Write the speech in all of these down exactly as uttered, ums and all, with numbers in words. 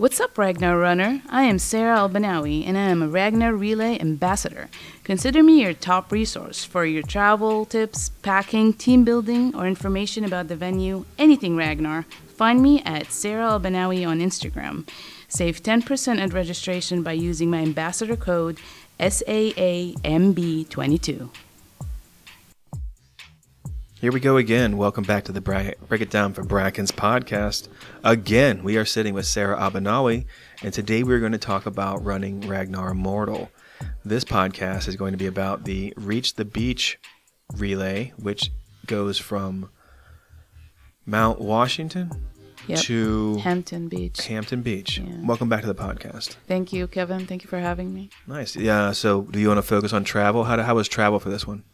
What's up, Ragnar Runner? I am Sarah Albanawi, and I am a Ragnar Relay Ambassador. Consider me your top resource for your travel tips, packing, team building, or information about the venue, anything Ragnar. Find me at Sarah Albanawi on Instagram. Save ten percent at registration by using my ambassador code S A A M B twenty-two. Here we go again. Welcome back to the Bra- Break It Down for Bracken's podcast. Again, we are sitting with Sarah Albanawi, and today we're going to talk about running Ragnar Immortal. This podcast is going to be about the Reach the Beach relay, which goes from Mount Washington yep. to Hampton Beach. Hampton Beach. Yeah. Welcome back to the podcast. Thank you, Kevin. Thank you for having me. Nice. Yeah. So, do you want to focus on travel? How, to, how was travel for this one?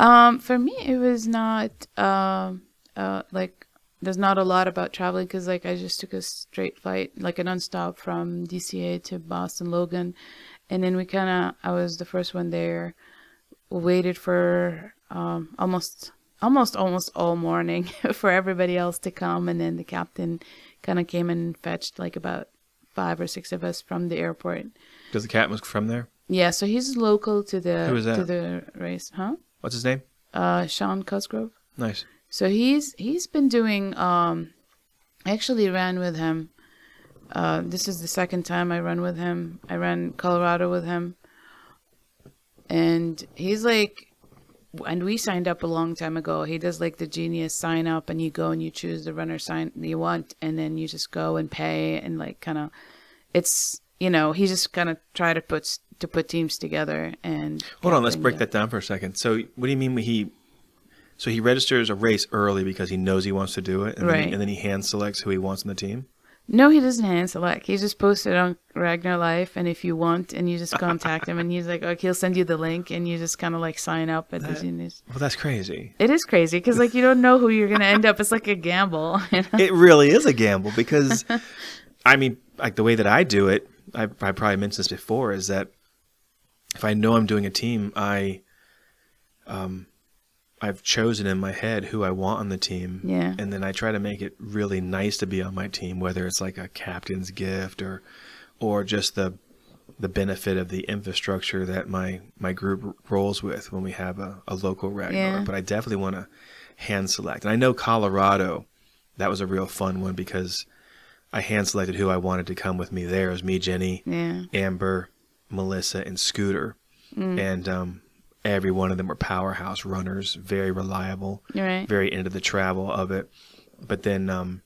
Um, for me, it was not, um, uh, uh, like, there's not a lot about traveling because, like, I just took a straight flight, like a nonstop from D C A to Boston Logan. And then we kind of, I was the first one there, waited for, um, almost, almost, almost all morning for everybody else to come. And then the captain kind of came and fetched like about five or six of us from the airport. Because the captain was from there? Yeah. So he's local to the, Who was that? to the race, huh? What's his name? Uh, Sean Cusgrove. Nice. So he's he's been doing. Um, I actually ran with him. Uh, this is the second time I run with him. I ran Colorado with him, and he's like, and we signed up a long time ago. He does like the Genius sign up, and you go and you choose the runner sign you want, and then you just go and pay and like kind of, it's you know he just kind of try to put. to put teams together. And hold on, let's break up. that down for a second. So what do you mean he so he registers a race early because he knows he wants to do it, and right. then, and then he hand selects who he wants on the team? No, he doesn't hand select. He just posted on Ragnar Life, and if you want, and you just contact him, and he's like, okay, he'll send you the link, and you just kind of like sign up at that, the Genius. Well, that's crazy. It is crazy because like you don't know who you're going to end up. It's like a gamble. You know? It really is a gamble because I mean, like the way that I do it, I, I probably mentioned this before, is that if I know I'm doing a team, I, um, I've chosen in my head who I want on the team. Yeah. And then I try to make it really nice to be on my team, whether it's like a captain's gift or, or just the, the benefit of the infrastructure that my, my group rolls with when we have a, a local Ragnar. Yeah. But I definitely want to hand select. And I know Colorado, that was a real fun one because I hand selected who I wanted to come with me there. It was me, Jenny, yeah. Amber, Melissa, and Scooter, mm. and um, every one of them were powerhouse runners, very reliable, right. very into the travel of it. But then um,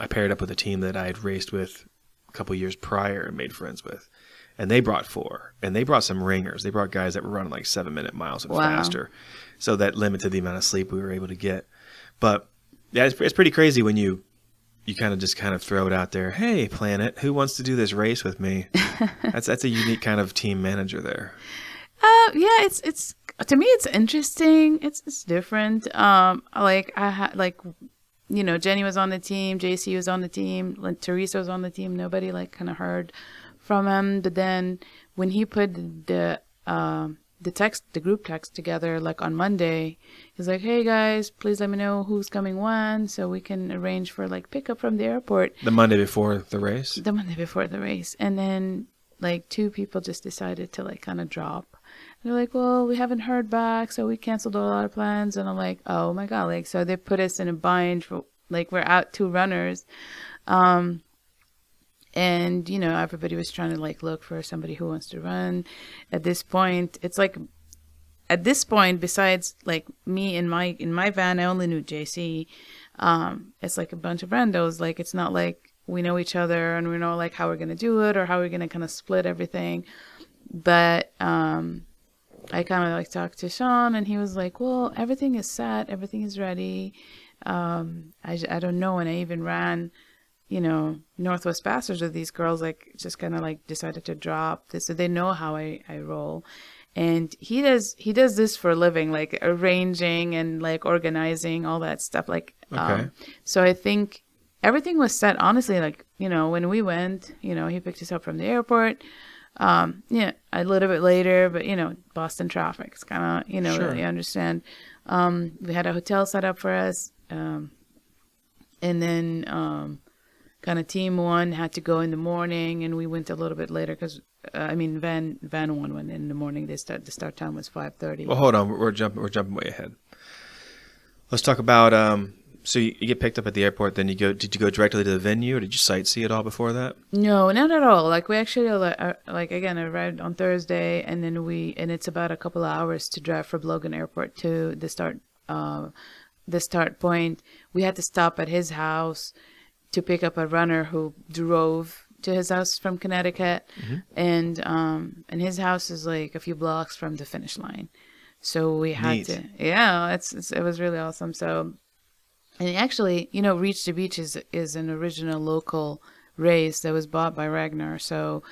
I paired up with a team that I had raced with a couple years prior and made friends with, and they brought four, and they brought some ringers. They brought guys that were running like seven-minute miles and wow. faster, so that limited the amount of sleep we were able to get. But yeah, it's, it's pretty crazy when you you kind of just kind of throw it out there. Hey, planet, who wants to do this race with me? That's that's a unique kind of team manager there. Uh, yeah, it's it's to me it's interesting. It's it's different. Um, like I had like, you know, Jenny was on the team, J C was on the team, like Teresa was on the team. Nobody like kind of heard from him. But then when he put the um. Uh, the text, the group text together, like on Monday, he's like, hey guys, please let me know who's coming when so we can arrange for like pickup from the airport. The Monday before the race? The Monday before the race. And then like two people just decided to like kind of drop. And they're like, well, we haven't heard back, so we canceled a lot of plans. And I'm like, oh my God. Like, so they put us in a bind for like, we're out two runners. Um, And, you know, everybody was trying to, like, look for somebody who wants to run. At this point, it's like, at this point, besides, like, me in my in my van, I only knew J C. Um, it's like a bunch of randos. Like, it's not like we know each other and we know, like, how we're going to do it or how we're going to kind of split everything. But um, I kind of, like, talked to Sean, and he was like, well, everything is set. Everything is ready. Um, I, I don't know. And I even ran... you know, Northwest Passage of these girls, like, just kind of like decided to drop this. So they know how I, I roll. And he does, he does this for a living, like arranging and like organizing all that stuff. Like, okay. um, so I think everything was set, honestly, like, you know, when we went, you know, he picked us up from the airport. Um, yeah, a little bit later, but you know, Boston traffic, it's kind of, you know, sure. really understand. Um, we had a hotel set up for us. Um, and then, um, kind of team one had to go in the morning, and we went a little bit later because uh, I mean van van one went in the morning. They start the start time was five thirty. Well, hold on, we're, we're jumping we're jumping way ahead. Let's talk about um. So you get picked up at the airport, then you go. Did you go directly to the venue, or did you sightsee at all before that? No, not at all. Like we actually, uh, like again, arrived on Thursday, and then we, and it's about a couple of hours to drive from Logan Airport to the start, uh, the start point. We had to stop at his house to pick up a runner who drove to his house from Connecticut, mm-hmm. and um, and his house is like a few blocks from the finish line, so we had Neat. to, yeah, it's, it's it was really awesome. So. And actually, you know, Reach the Beach is is an original local race that was bought by Ragnar. So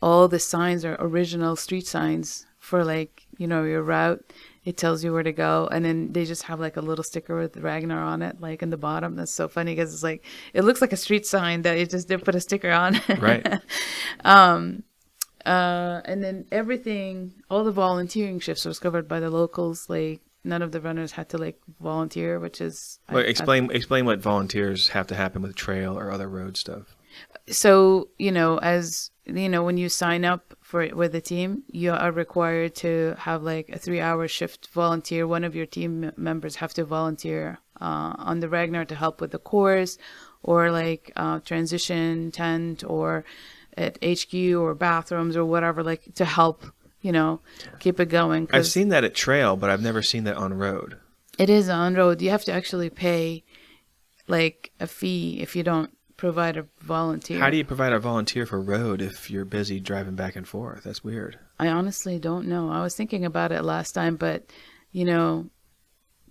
all the signs are original street signs for, like, you know, your route. It tells you where to go. And then they just have like a little sticker with Ragnar on it, like in the bottom. That's so funny because it's like, it looks like a street sign that it just did put a sticker on. Right. um, uh, and then everything, all the volunteering shifts was covered by the locals, like, none of the runners had to like volunteer, which is. Wait, I, explain I, explain what volunteers have to happen with trail or other road stuff. So you know, as you know, when you sign up for with the team, you are required to have like a three-hour shift volunteer. One of your team members have to volunteer uh, on the Ragnar to help with the course, or like uh, transition tent, or at H Q or bathrooms or whatever, like to help. You know, keep it going. I've seen that at trail, but I've never seen that on road. It is on road. You have to actually pay like a fee if you don't provide a volunteer. How do you provide a volunteer for road if you're busy driving back and forth? That's weird. I honestly don't know. I was thinking about it last time, but you know,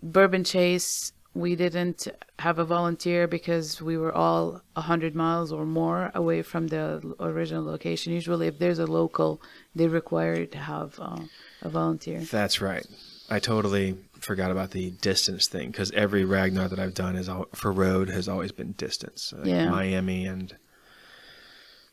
Bourbon Chase, we didn't have a volunteer because we were all one hundred miles or more away from the original location. Usually if there's a local, they require you to have uh, a volunteer. That's right. I totally forgot about the distance thing because every Ragnar that I've done is all, for road has always been distance. Like yeah. Miami and...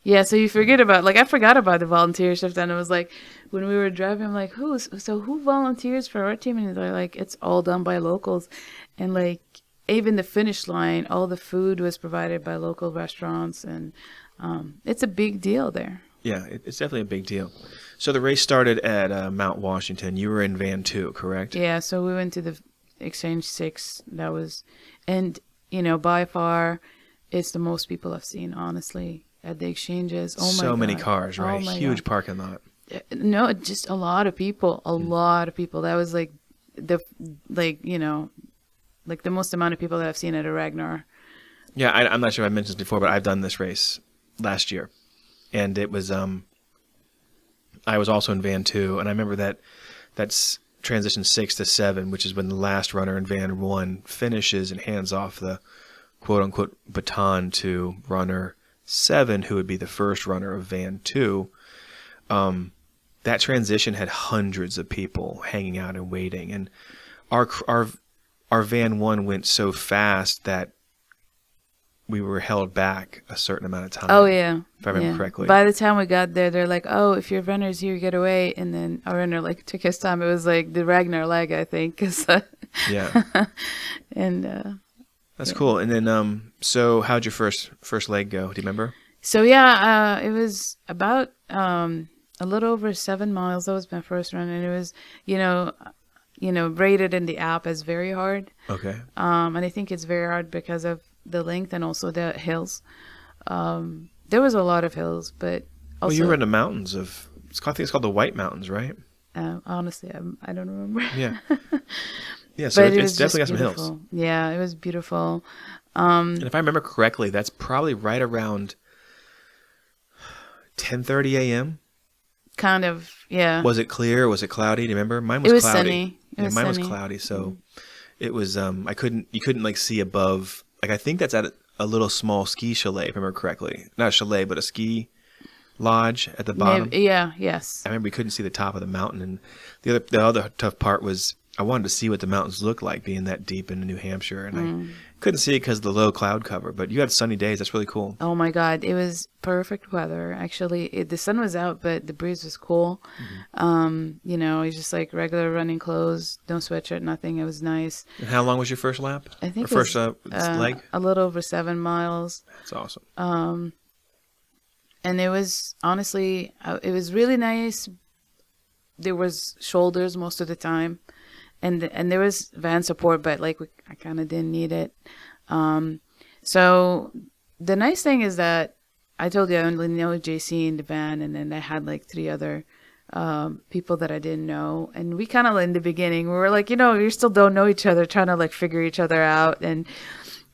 Yeah, so you forget about, like, I forgot about the volunteer shift, and it was like, when we were driving, I'm like, who's, so who volunteers for our team? And they're like, it's all done by locals. And, like, even the finish line, all the food was provided by local restaurants, and um, it's a big deal there. Yeah, it's definitely a big deal. So the race started at uh, Mount Washington. You were in Van two, correct? Yeah, so we went to the Exchange six. That was, and, you know, by far, it's the most people I've seen, honestly. At the exchanges, oh my so God. many cars, right? Oh Huge God. parking lot. No, just a lot of people, a mm. lot of people. That was like the, like you know, like the most amount of people that I've seen at a Ragnar. Yeah, I, I'm not sure if I mentioned this before, but I've done this race last year, and it was um. I was also in Van two, and I remember that that's transition six to seven, which is when the last runner in Van one finishes and hands off the quote unquote baton to runner seven, who would be the first runner of Van two. Um, that transition had hundreds of people hanging out and waiting. And our, our, our Van one went so fast that we were held back a certain amount of time. Oh yeah. If I remember yeah. correctly. By the time we got there, they're like, oh, if your runner's here, get away. And then our runner like took his time. It was like the Ragnar lag, I think. Cause, uh, yeah. and, uh, That's yeah. cool. And then, um, so how'd your first first leg go? Do you remember? So yeah, uh, it was about um, a little over seven miles. That was my first run, and it was, you know, you know, rated in the app as very hard. Okay. Um, and I think it's very hard because of the length and also the hills. Um, there was a lot of hills, but also well, you were in the mountains of. It's called, I think it's called the White Mountains, right? Um, honestly, I'm, I don't remember. Yeah. Yeah, so it, it's definitely got some hills. Yeah, it was beautiful. Um, and if I remember correctly, that's probably right around ten thirty a m Kind of, yeah. Was it clear? Was it cloudy? Do you remember? Mine was, it was cloudy. Sunny. It yeah, was mine sunny. was cloudy, so mm-hmm. it was. Um, I couldn't. You couldn't like see above. Like I think that's at a, a little small ski chalet. If I remember correctly, not a chalet, but a ski lodge at the bottom. Maybe, yeah. Yes. I remember we couldn't see the top of the mountain, and the other the other tough part was. I wanted to see what the mountains looked like being that deep in New Hampshire, and mm. I couldn't see it because of the low cloud cover, but you had sunny days. That's really cool. Oh my God. It was perfect weather. Actually, it, the sun was out, but the breeze was cool. Mm-hmm. Um, you know, it was just like regular running clothes, no sweatshirt, nothing. It was nice. And how long was your first lap? I think or first was, uh, leg? A little over seven miles. That's awesome. Um, and it was honestly, it was really nice. There was shoulders most of the time. And and there was van support, but like we, I kind of didn't need it. Um, so the nice thing is that I told you I only know J C in the van, and then I had like three other um, people that I didn't know. And we kind of in the beginning we were like, you know, you still don't know each other, trying to like figure each other out. And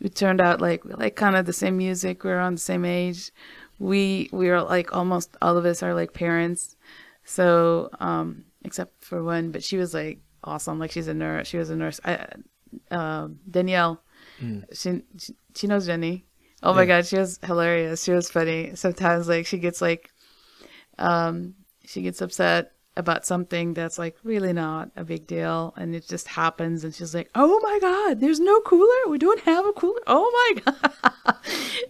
it turned out like we like kind of the same music. We were on the same age. We we were like almost all of us are like parents. So um, except for one, but she was like. Awesome, like she's a nurse. She was a nurse. I, uh, Danielle, mm. she, she she knows Jenny. Oh yeah. My God, she was hilarious. She was funny. Sometimes like she gets like, um, she gets upset about something that's like really not a big deal, and it just happens. And she's like, "Oh my God, there's no cooler. We don't have a cooler. Oh my God!"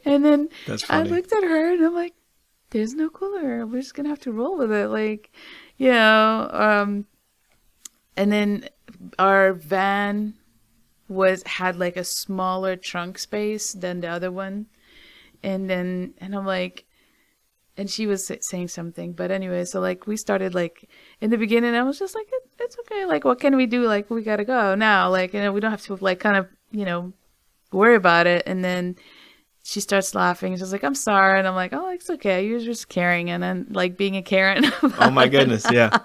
And then I looked at her and I'm like, "There's no cooler. We're just gonna have to roll with it." Like, you know, um. And then our van was had like a smaller trunk space than the other one. And then, and I'm like, and she was saying something, but anyway, so like we started like in the beginning, I was just like, it, it's okay. Like, what can we do? Like, we got to go now. Like, you know, we don't have to like kind of, you know, worry about it. And then she starts laughing. She's like, I'm sorry. And I'm like, oh, it's okay. You're just caring. And then like being a Karen. Oh my goodness. Yeah.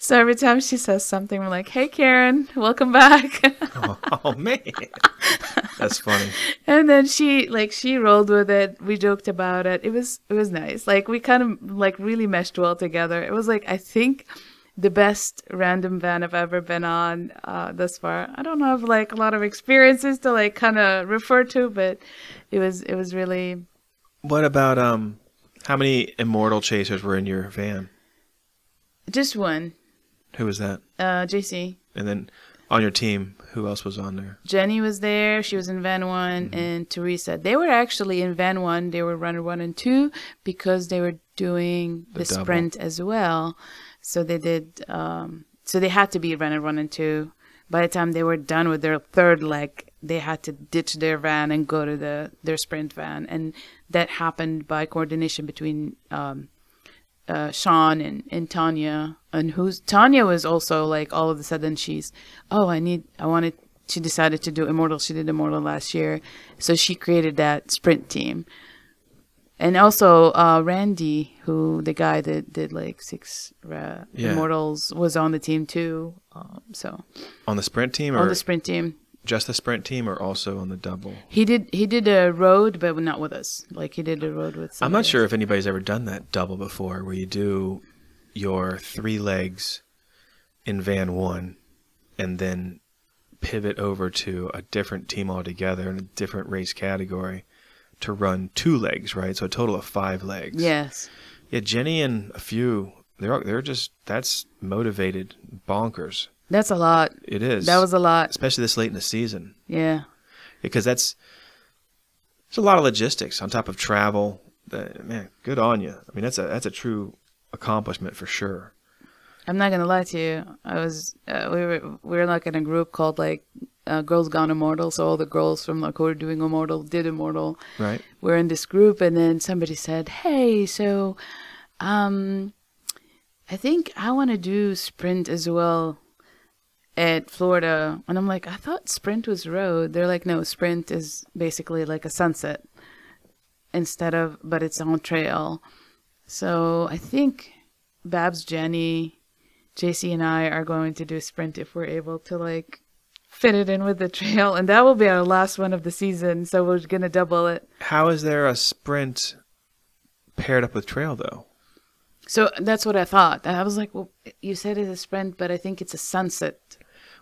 So every time she says something, we're like, hey, Karen, welcome back. oh, oh, man. That's funny. And then she like she rolled with it. We joked about it. It was it was nice. Like we kind of like really meshed well together. It was like, I think the best random van I've ever been on uh, thus far. I don't have like a lot of experiences to like kind of refer to, but it was it was really. What about um, how many immortal chasers were in your van? Just one. Who was that? Uh, J C. And then on your team, who else was on there? Jenny was there. She was in Van one, mm-hmm. and Teresa. They were actually in Van one. They were runner one and two because they were doing the, the sprint as well. So they did. Um, so they had to be runner one and two. By the time they were done with their third leg, they had to ditch their van and go to the their sprint van, and that happened by coordination between. Um, Uh, Sean and, and Tanya, and who's Tanya was also like all of a sudden she's oh I need I wanted she decided to do Immortal. She did Immortal last year, so she created that sprint team. And also uh, Randy, who the guy that did like six uh, yeah. Immortals, was on the team too. Um, so on the sprint team or on the sprint team. Just the sprint team, or also on the double? He did. He did a road, but not with us. Like he did a road with. I'm not sure if anybody's ever done that double before, where you do your three legs in van one, and then pivot over to a different team altogether in a different race category to run two legs, right? So a total of five legs. Yes. Yeah, Jenny and a few. They're they're just that's motivated bonkers. That's a lot. It is. That was a lot. Especially this late in the season. Yeah. Because that's, it's a lot of logistics on top of travel. That, man, good on you. I mean, that's a, that's a true accomplishment for sure. I'm not going to lie to you. I was, uh, we were, we were like in a group called like uh, Girls Gone Immortal. So all the girls from like who were doing Immortal did Immortal. Right. We're in this group, and then somebody said, hey, so um, I think I want to do sprint as well. At Florida. And I'm like, I thought sprint was road. They're like, no, sprint is basically like a sunset instead of, but it's on trail. So I think Babs, Jenny, J C and I are going to do sprint if we're able to like fit it in with the trail. And that will be our last one of the season. So we're going to double it. How is there a sprint paired up with trail though? So that's what I thought. I was like, well, you said it's a sprint, but I think it's a sunset.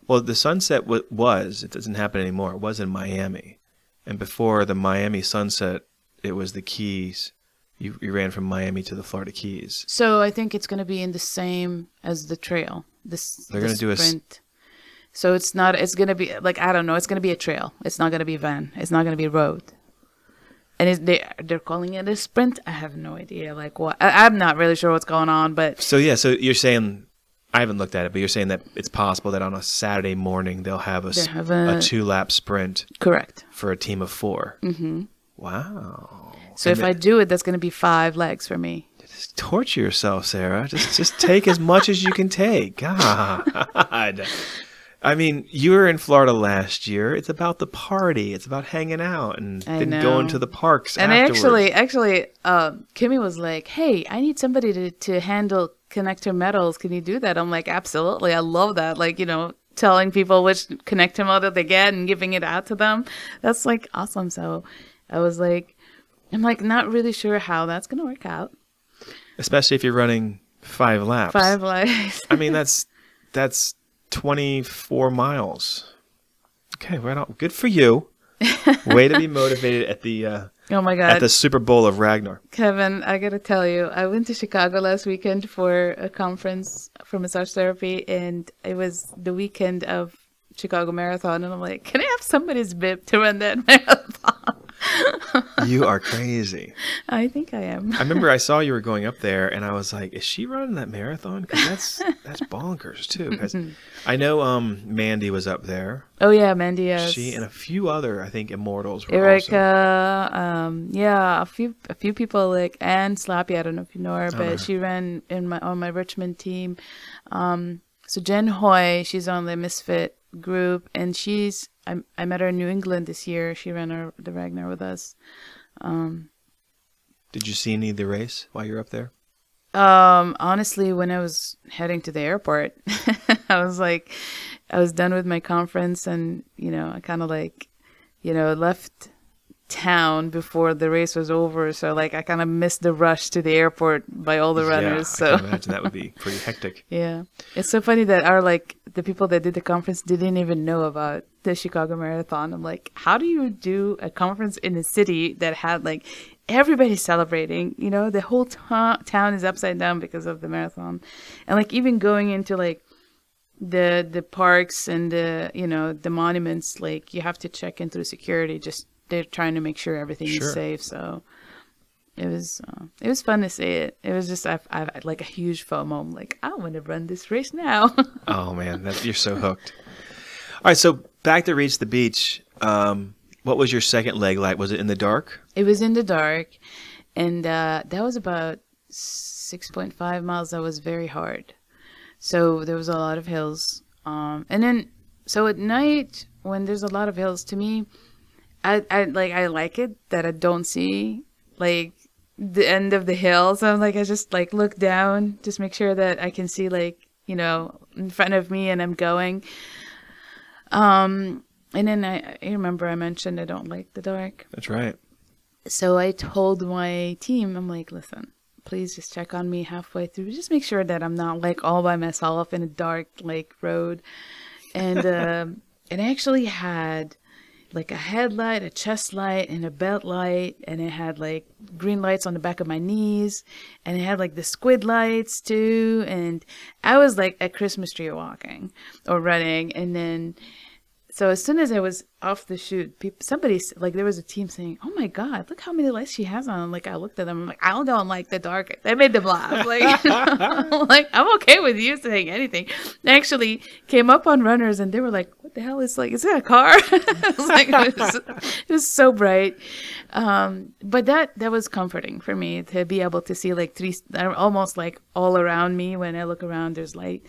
Well, the sunset w- was, it doesn't happen anymore. It was in Miami. And before the Miami sunset, it was the Keys. You, you ran from Miami to the Florida Keys. So I think it's going to be in the same as the trail. This, They're the going to do a sprint. So it's not, it's going to be like, I don't know, it's going to be a trail. It's not going to be a van. It's not going to be a road. And it's, they, they're calling it a sprint. I have no idea. Like what, I, I'm not really sure what's going on, but. So yeah, so you're saying, I haven't looked at it, but you're saying that it's possible that on a Saturday morning, they'll have a, have a, a two lap sprint. Correct. For a team of four. Mm-hmm. Wow. So and if it, I do it, that's going to be five legs for me. Just torture yourself, Sarah. Just, just take as much as you can take. God. I mean, you were in Florida last year. It's about the party. It's about hanging out and then going to the parks and afterwards. actually, actually, um, Kimmy was like, "Hey, I need somebody to, to handle connector metals. Can you do that?" I'm like, "Absolutely. I love that." Like, you know, telling people which connector metal they get and giving it out to them. That's like awesome. So I was like, I'm like, not really sure how that's going to work out. Especially if you're running five laps. Five laps. I mean, that's, that's. twenty-four miles. Okay, right on. Good for you. Way to be motivated at the uh oh my god, at the Super Bowl of Ragnar. Kevin, I gotta tell you, I went to Chicago last weekend for a conference for massage therapy, and it was the weekend of Chicago Marathon, and I'm like, can I have somebody's bib to run that marathon? You are crazy. I think I am. I remember I saw you were going up there, and I was like, is she running that marathon? Because that's, that's bonkers, too. I know um, Mandy was up there. Oh, yeah, Mandy, yes. She and a few other, I think, immortals were Erica, also. Um, yeah, a few a few people, like Ann Slappy, I don't know if you know her, but uh-huh. she ran in my on my Richmond team. Um, so Jen Hoy, she's on the Misfit group, and she's I, I met her in New England this year. She ran her, the Ragnar with us. Um did you see any of the race while you were up there? Um honestly, when I was heading to the airport, I was like, I was done with my conference, and you know, I kind of like, you know, left town before the race was over, so like I kind of missed the rush to the airport by all the runners. Yeah, so I can imagine that would be pretty hectic. Yeah, it's so funny that our like the people that did the conference didn't even know about the Chicago Marathon. I'm like, how do you do a conference in a city that had like everybody celebrating, you know, the whole to- town is upside down because of the marathon. And like even going into like the the parks and the, you know, the monuments, like you have to check in through security, just they're trying to make sure everything sure. is safe. So it was uh, it was fun to see it. It was just I've, I've had like a huge FOMO. I'm like, I want to run this race now. Oh man, that, you're so hooked. All right, so back to Reach the Beach. Um, what was your second leg like? Was it in the dark? It was in the dark, and uh, that was about six point five miles. That was very hard. So there was a lot of hills, um, and then so at night when there's a lot of hills, to me, I, I like I like it that I don't see like the end of the hill, so I'm like I just like look down, just make sure that I can see like, you know, in front of me and I'm going. Um, and then I, I remember I mentioned I don't like the dark. That's right. So I told my team, I'm like, listen, please just check on me halfway through, just make sure that I'm not like all by myself in a dark like road, and uh, and I actually had like a headlight, a chest light, and a belt light, and it had like green lights on the back of my knees, and it had like the squid lights too, and I was like a Christmas tree walking or running. And then so as soon as I was off the chute, people, somebody like there was a team saying, "Oh my God, look how many lights she has on!" Like I looked at them, I'm like, "I don't like the dark." That made them laugh. Like, you know, I'm like, I'm okay with you saying anything. They actually came up on runners and they were like, "What the hell is like? Is that a car?" It was like it was, it was so bright. Um, but that that was comforting for me to be able to see like three, almost like all around me. When I look around, there's light.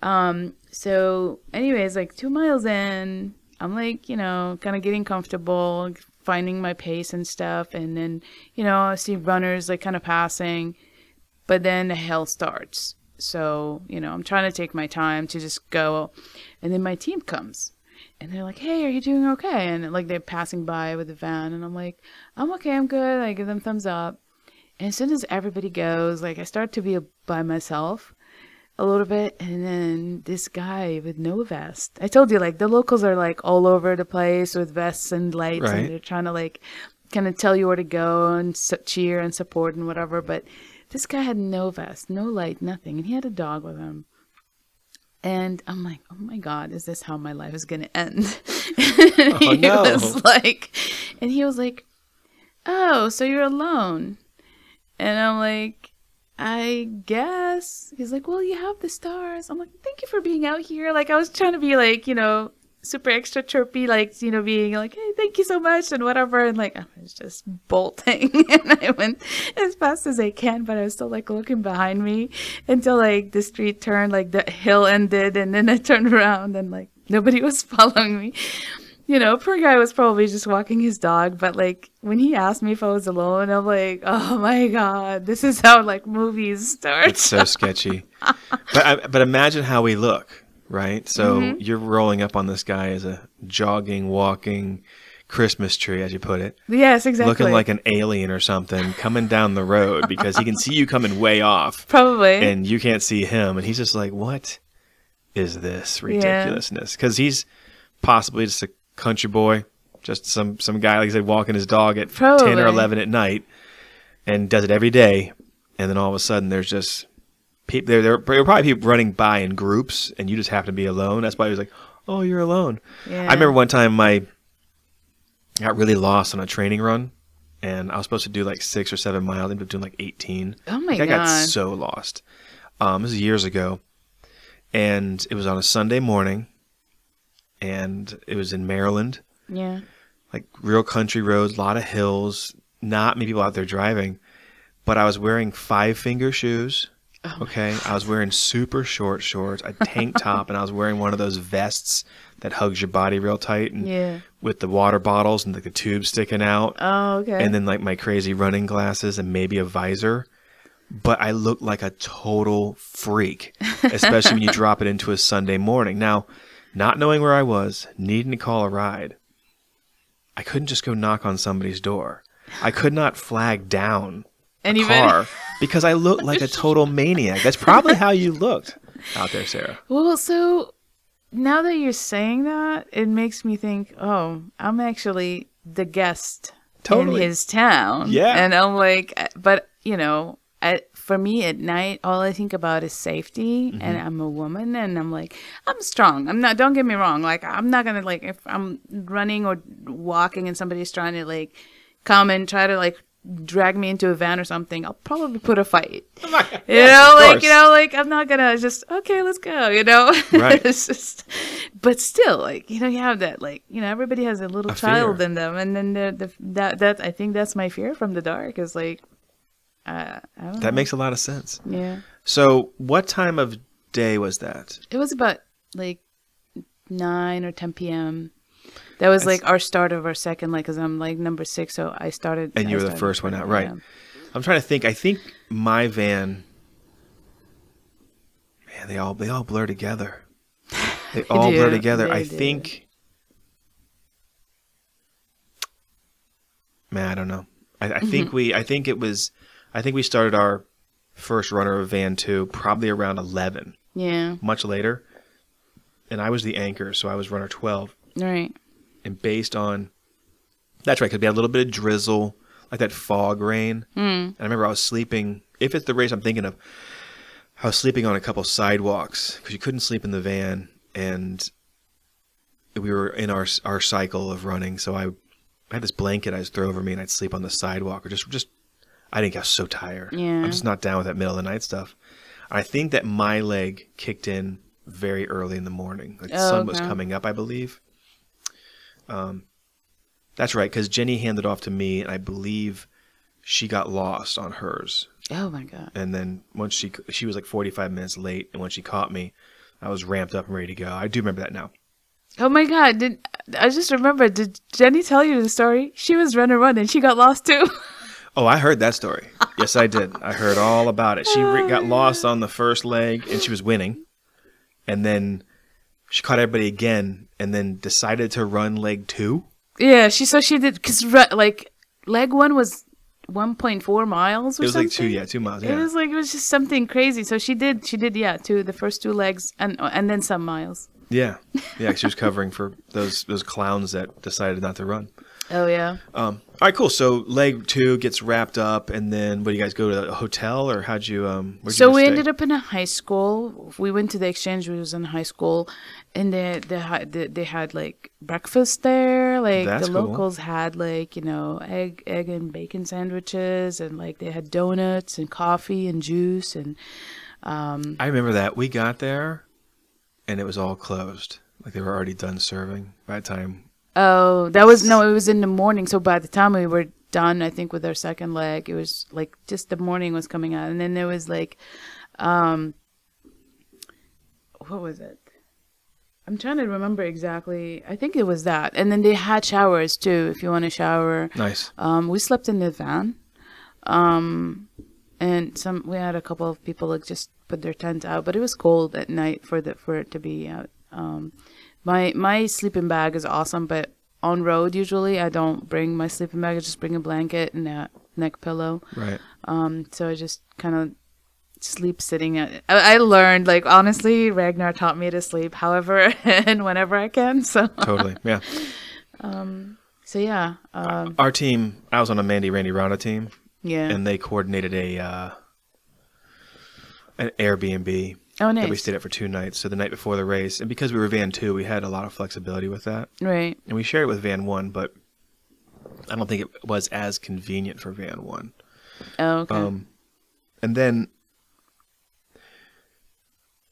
Um, so anyways, like two miles in, I'm like, you know, kind of getting comfortable, finding my pace and stuff. And then, you know, I see runners like kind of passing, but then the hill starts. So, you know, I'm trying to take my time to just go. And then my team comes and they're like, "Hey, are you doing okay?" And like, they're passing by with the van and I'm like, "I'm okay. I'm good." I give them thumbs up. And as soon as everybody goes, like I start to be by myself a little bit, and then this guy with no vest. I told you, like the locals are like all over the place with vests and lights, right. And they're trying to like kind of tell you where to go and su- cheer and support and whatever. But this guy had no vest, no light, nothing, and he had a dog with him. And I'm like, oh my God, is this how my life is going to end? And oh, he no. was like, and he was like, oh, so you're alone. And I'm like, I guess. He's like, well, you have the stars. I'm like, thank you for being out here. Like, I was trying to be like, you know, super extra chirpy, like, you know, being like, hey, thank you so much and whatever. And like, I was just bolting. And I went as fast as I can, but I was still like looking behind me until like the street turned, like the hill ended. And then I turned around and like nobody was following me. You know, poor guy was probably just walking his dog. But like when he asked me if I was alone, I'm like, oh my God, this is how like movies start. It's so sketchy. But, but imagine how we look. Right. So mm-hmm. you're rolling up on this guy as a jogging, walking Christmas tree, as you put it. Yes, exactly. Looking like an alien or something coming down the road because he can see you coming way off. Probably. And you can't see him. And he's just like, what is this ridiculousness? Because yeah. he's possibly just a country boy, just some, some guy, like I said, walking his dog at probably. ten or eleven at night and does it every day. And then all of a sudden there's just... There, there were probably people running by in groups, and you just happen to be alone. That's why he was like, oh, you're alone. Yeah. I remember one time I got really lost on a training run, and I was supposed to do like six or seven miles. I ended up doing like eighteen. Oh, my like, God. I got so lost. Um, this was years ago, and it was on a Sunday morning, and it was in Maryland. Yeah. Like real country roads, a lot of hills, not many people out there driving, but I was wearing five-finger shoes. Oh okay, I was wearing super short shorts, a tank top, and I was wearing one of those vests that hugs your body real tight, and yeah. with the water bottles and like the tubes sticking out. Oh, okay. And then like my crazy running glasses and maybe a visor, but I looked like a total freak, especially when you drop it into a Sunday morning. Now, not knowing where I was, needing to call a ride, I couldn't just go knock on somebody's door. I could not flag down a car because I looked like a total maniac. That's probably how you looked out there, Sarah. Well, so now that you're saying that, it makes me think, oh, I'm actually the guest totally. In his town. Yeah. And I'm like, but, you know, I, for me at night, all I think about is safety. Mm-hmm. And I'm a woman and I'm like, I'm strong. I'm not, don't get me wrong. Like, I'm not going to like, if I'm running or walking and somebody's trying to like come and try to like, drag me into a van or something, I'll probably put a fight. Oh my God. You know, like, course. You know, like, I'm not gonna just, okay, let's go, you know? Right. It's just, but still, like, you know, you have that, like, you know, everybody has a little a child fear. In them. And then the, the, that, that, I think that's my fear from the dark is like, uh, I don't that know. Makes a lot of sense. Yeah. So what time of day was that? It was about like nine or ten p.m. That was like our start of our second, like, because I'm like number six, so I started. And you were the first one out, right? Yeah. I'm trying to think. I think my van, man, they all they all blur together. They all blur together. I think, man, I don't know. I, I think we, I think it was, I think we started our first runner of van two probably around eleven. Yeah. Much later, and I was the anchor, so I was runner twelve. Right. And based on, that's right, because we had a little bit of drizzle, like that fog rain. Mm. And I remember I was sleeping, if it's the race I'm thinking of, I was sleeping on a couple sidewalks because you couldn't sleep in the van. And we were in our our cycle of running. So I, I had this blanket I would throw over me and I'd sleep on the sidewalk or just, just I think I was so tired. Yeah. I'm just not down with that middle of the night stuff. And I think that my leg kicked in very early in the morning. Like the oh, sun okay. was coming up, I believe. Um, that's right. Cause Jenny handed off to me and I believe she got lost on hers. Oh my God. And then once she, she was like forty-five minutes late. And when she caught me, I was ramped up and ready to go. I do remember that now. Oh my God. Did I just remember, did Jenny tell you the story? She was running run and she got lost too. Oh, I heard that story. Yes, I did. I heard all about it. She oh, got lost on the first leg and she was winning. And then she caught everybody again and then decided to run leg two. Yeah, she so she did because like leg one was one point four miles or something. It was something. Like two, yeah, two miles. Yeah. It was like it was just something crazy. So she did, she did, yeah, two the first two legs and and then some miles. Yeah, yeah, she was covering for those those clowns that decided not to run. Oh, yeah. Um, all right, cool. So leg two gets wrapped up, and then what, do you guys go to a hotel, or how'd you um, – So you we stay? ended up in a high school. We went to the exchange. We was in high school, and they, they, they, they had, like, breakfast there. Like, That's the locals cool. had, like, you know, egg, egg and bacon sandwiches, and, like, they had donuts and coffee and juice. And um, I remember that. We got there, and it was all closed. Like, they were already done serving by the time – Oh, that was, no, it was in the morning. So by the time we were done, I think, with our second leg, it was like just the morning was coming out. And then there was like, um, what was it? I'm trying to remember exactly. I think it was that. And then they had showers too, if you want to shower. Nice. Um, we slept in the van. Um, and some, we had a couple of people like just put their tents out, but it was cold at night for the, for it to be out. Um, My my sleeping bag is awesome, but on road usually I don't bring my sleeping bag. I just bring a blanket and a neck pillow. Right. Um. So I just kind of sleep sitting. At, I, I learned, like, honestly, Ragnar taught me to sleep however and whenever I can. So totally, yeah. Um. So yeah. Um, Our team. I was on a Mandy Randy Rana team. Yeah. And they coordinated a uh, an Airbnb. Oh, nice. That we stayed at for two nights. So the night before the race, and because we were van two, we had a lot of flexibility with that. Right. And we shared it with van one, but I don't think it was as convenient for van one. Oh, okay. Um, and then,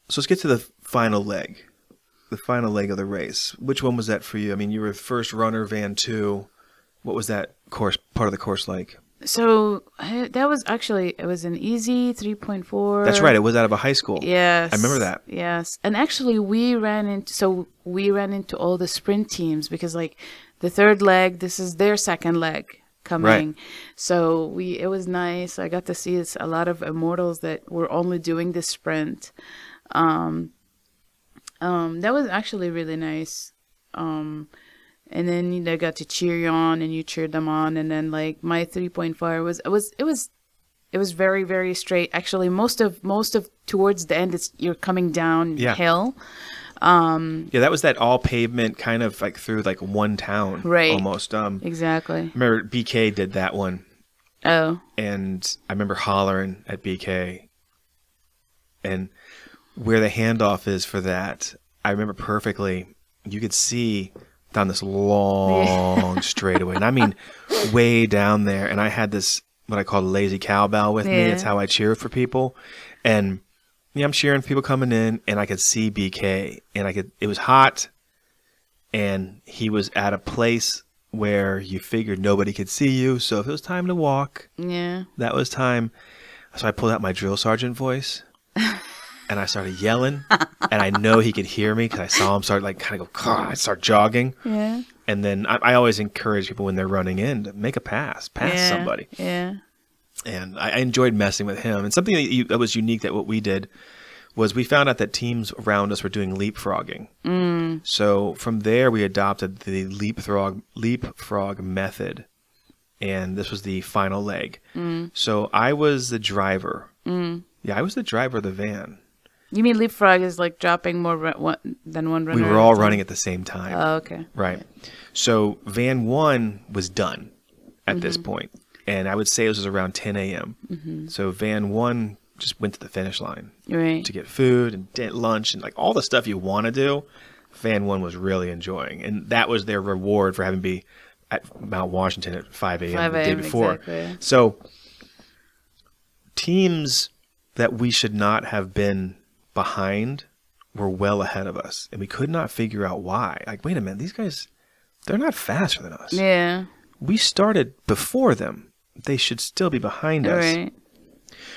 so let's get to the final leg, the final leg of the race. Which one was that for you? I mean, you were first runner, van two. What was that course, part of the course like? So I, that was actually, it was an easy three point four. That's right. It was out of a high school. Yes. I remember that. Yes. And actually we ran into, so we ran into all the sprint teams because, like, the third leg, this is their second leg coming. Right. So we, it was nice. I got to see this, a lot of immortals that were only doing the sprint. Um, um, that was actually really nice. Um, And then they got to cheer you on, and you cheered them on. And then, like, my three point four was it was it was it was very very straight. Actually, most of most of towards the end, it's you're coming down yeah. hill. Um, yeah, that was that all pavement kind of like through like one town, right? Almost. Um, exactly. I remember B K did that one. Oh. And I remember hollering at B K. And where the handoff is for that, I remember perfectly. You could see. Down this long yeah. straightaway. And I mean, way down there. And I had this, what I call lazy cowbell with yeah. me. It's how I cheer for people. And yeah, I'm cheering for people coming in, and I could see B K. And I could, it was hot. And he was at a place where you figured nobody could see you. So if it was time to walk, yeah, that was time. So I pulled out my drill sergeant voice. And I started yelling, and I know he could hear me because I saw him start, like, kind of go, I start jogging. Yeah. And then I, I always encourage people when they're running in to make a pass, pass yeah. somebody. Yeah. And I, I enjoyed messing with him. And something that, you, that was unique that what we did was we found out that teams around us were doing leapfrogging. Mm. So from there, we adopted the leapfrog, leapfrog method. And this was the final leg. Mm. So I was the driver. Mm. Yeah, I was the driver of the van. You mean leapfrog is like dropping more run, one, than one runner? We were all running at the same time. Oh, okay. Right. right. So van one was done at mm-hmm. this point. And I would say it was around ten a.m. Mm-hmm. So van one just went to the finish line right. to get food and lunch and like all the stuff you want to do. Van one was really enjoying. And that was their reward for having to be at Mount Washington at five a.m. the day before. Exactly. So teams that we should not have been behind were well ahead of us, and we could not figure out why. Like, wait a minute, these guys, they're not faster than us. Yeah. We started before them. They should still be behind us. Right.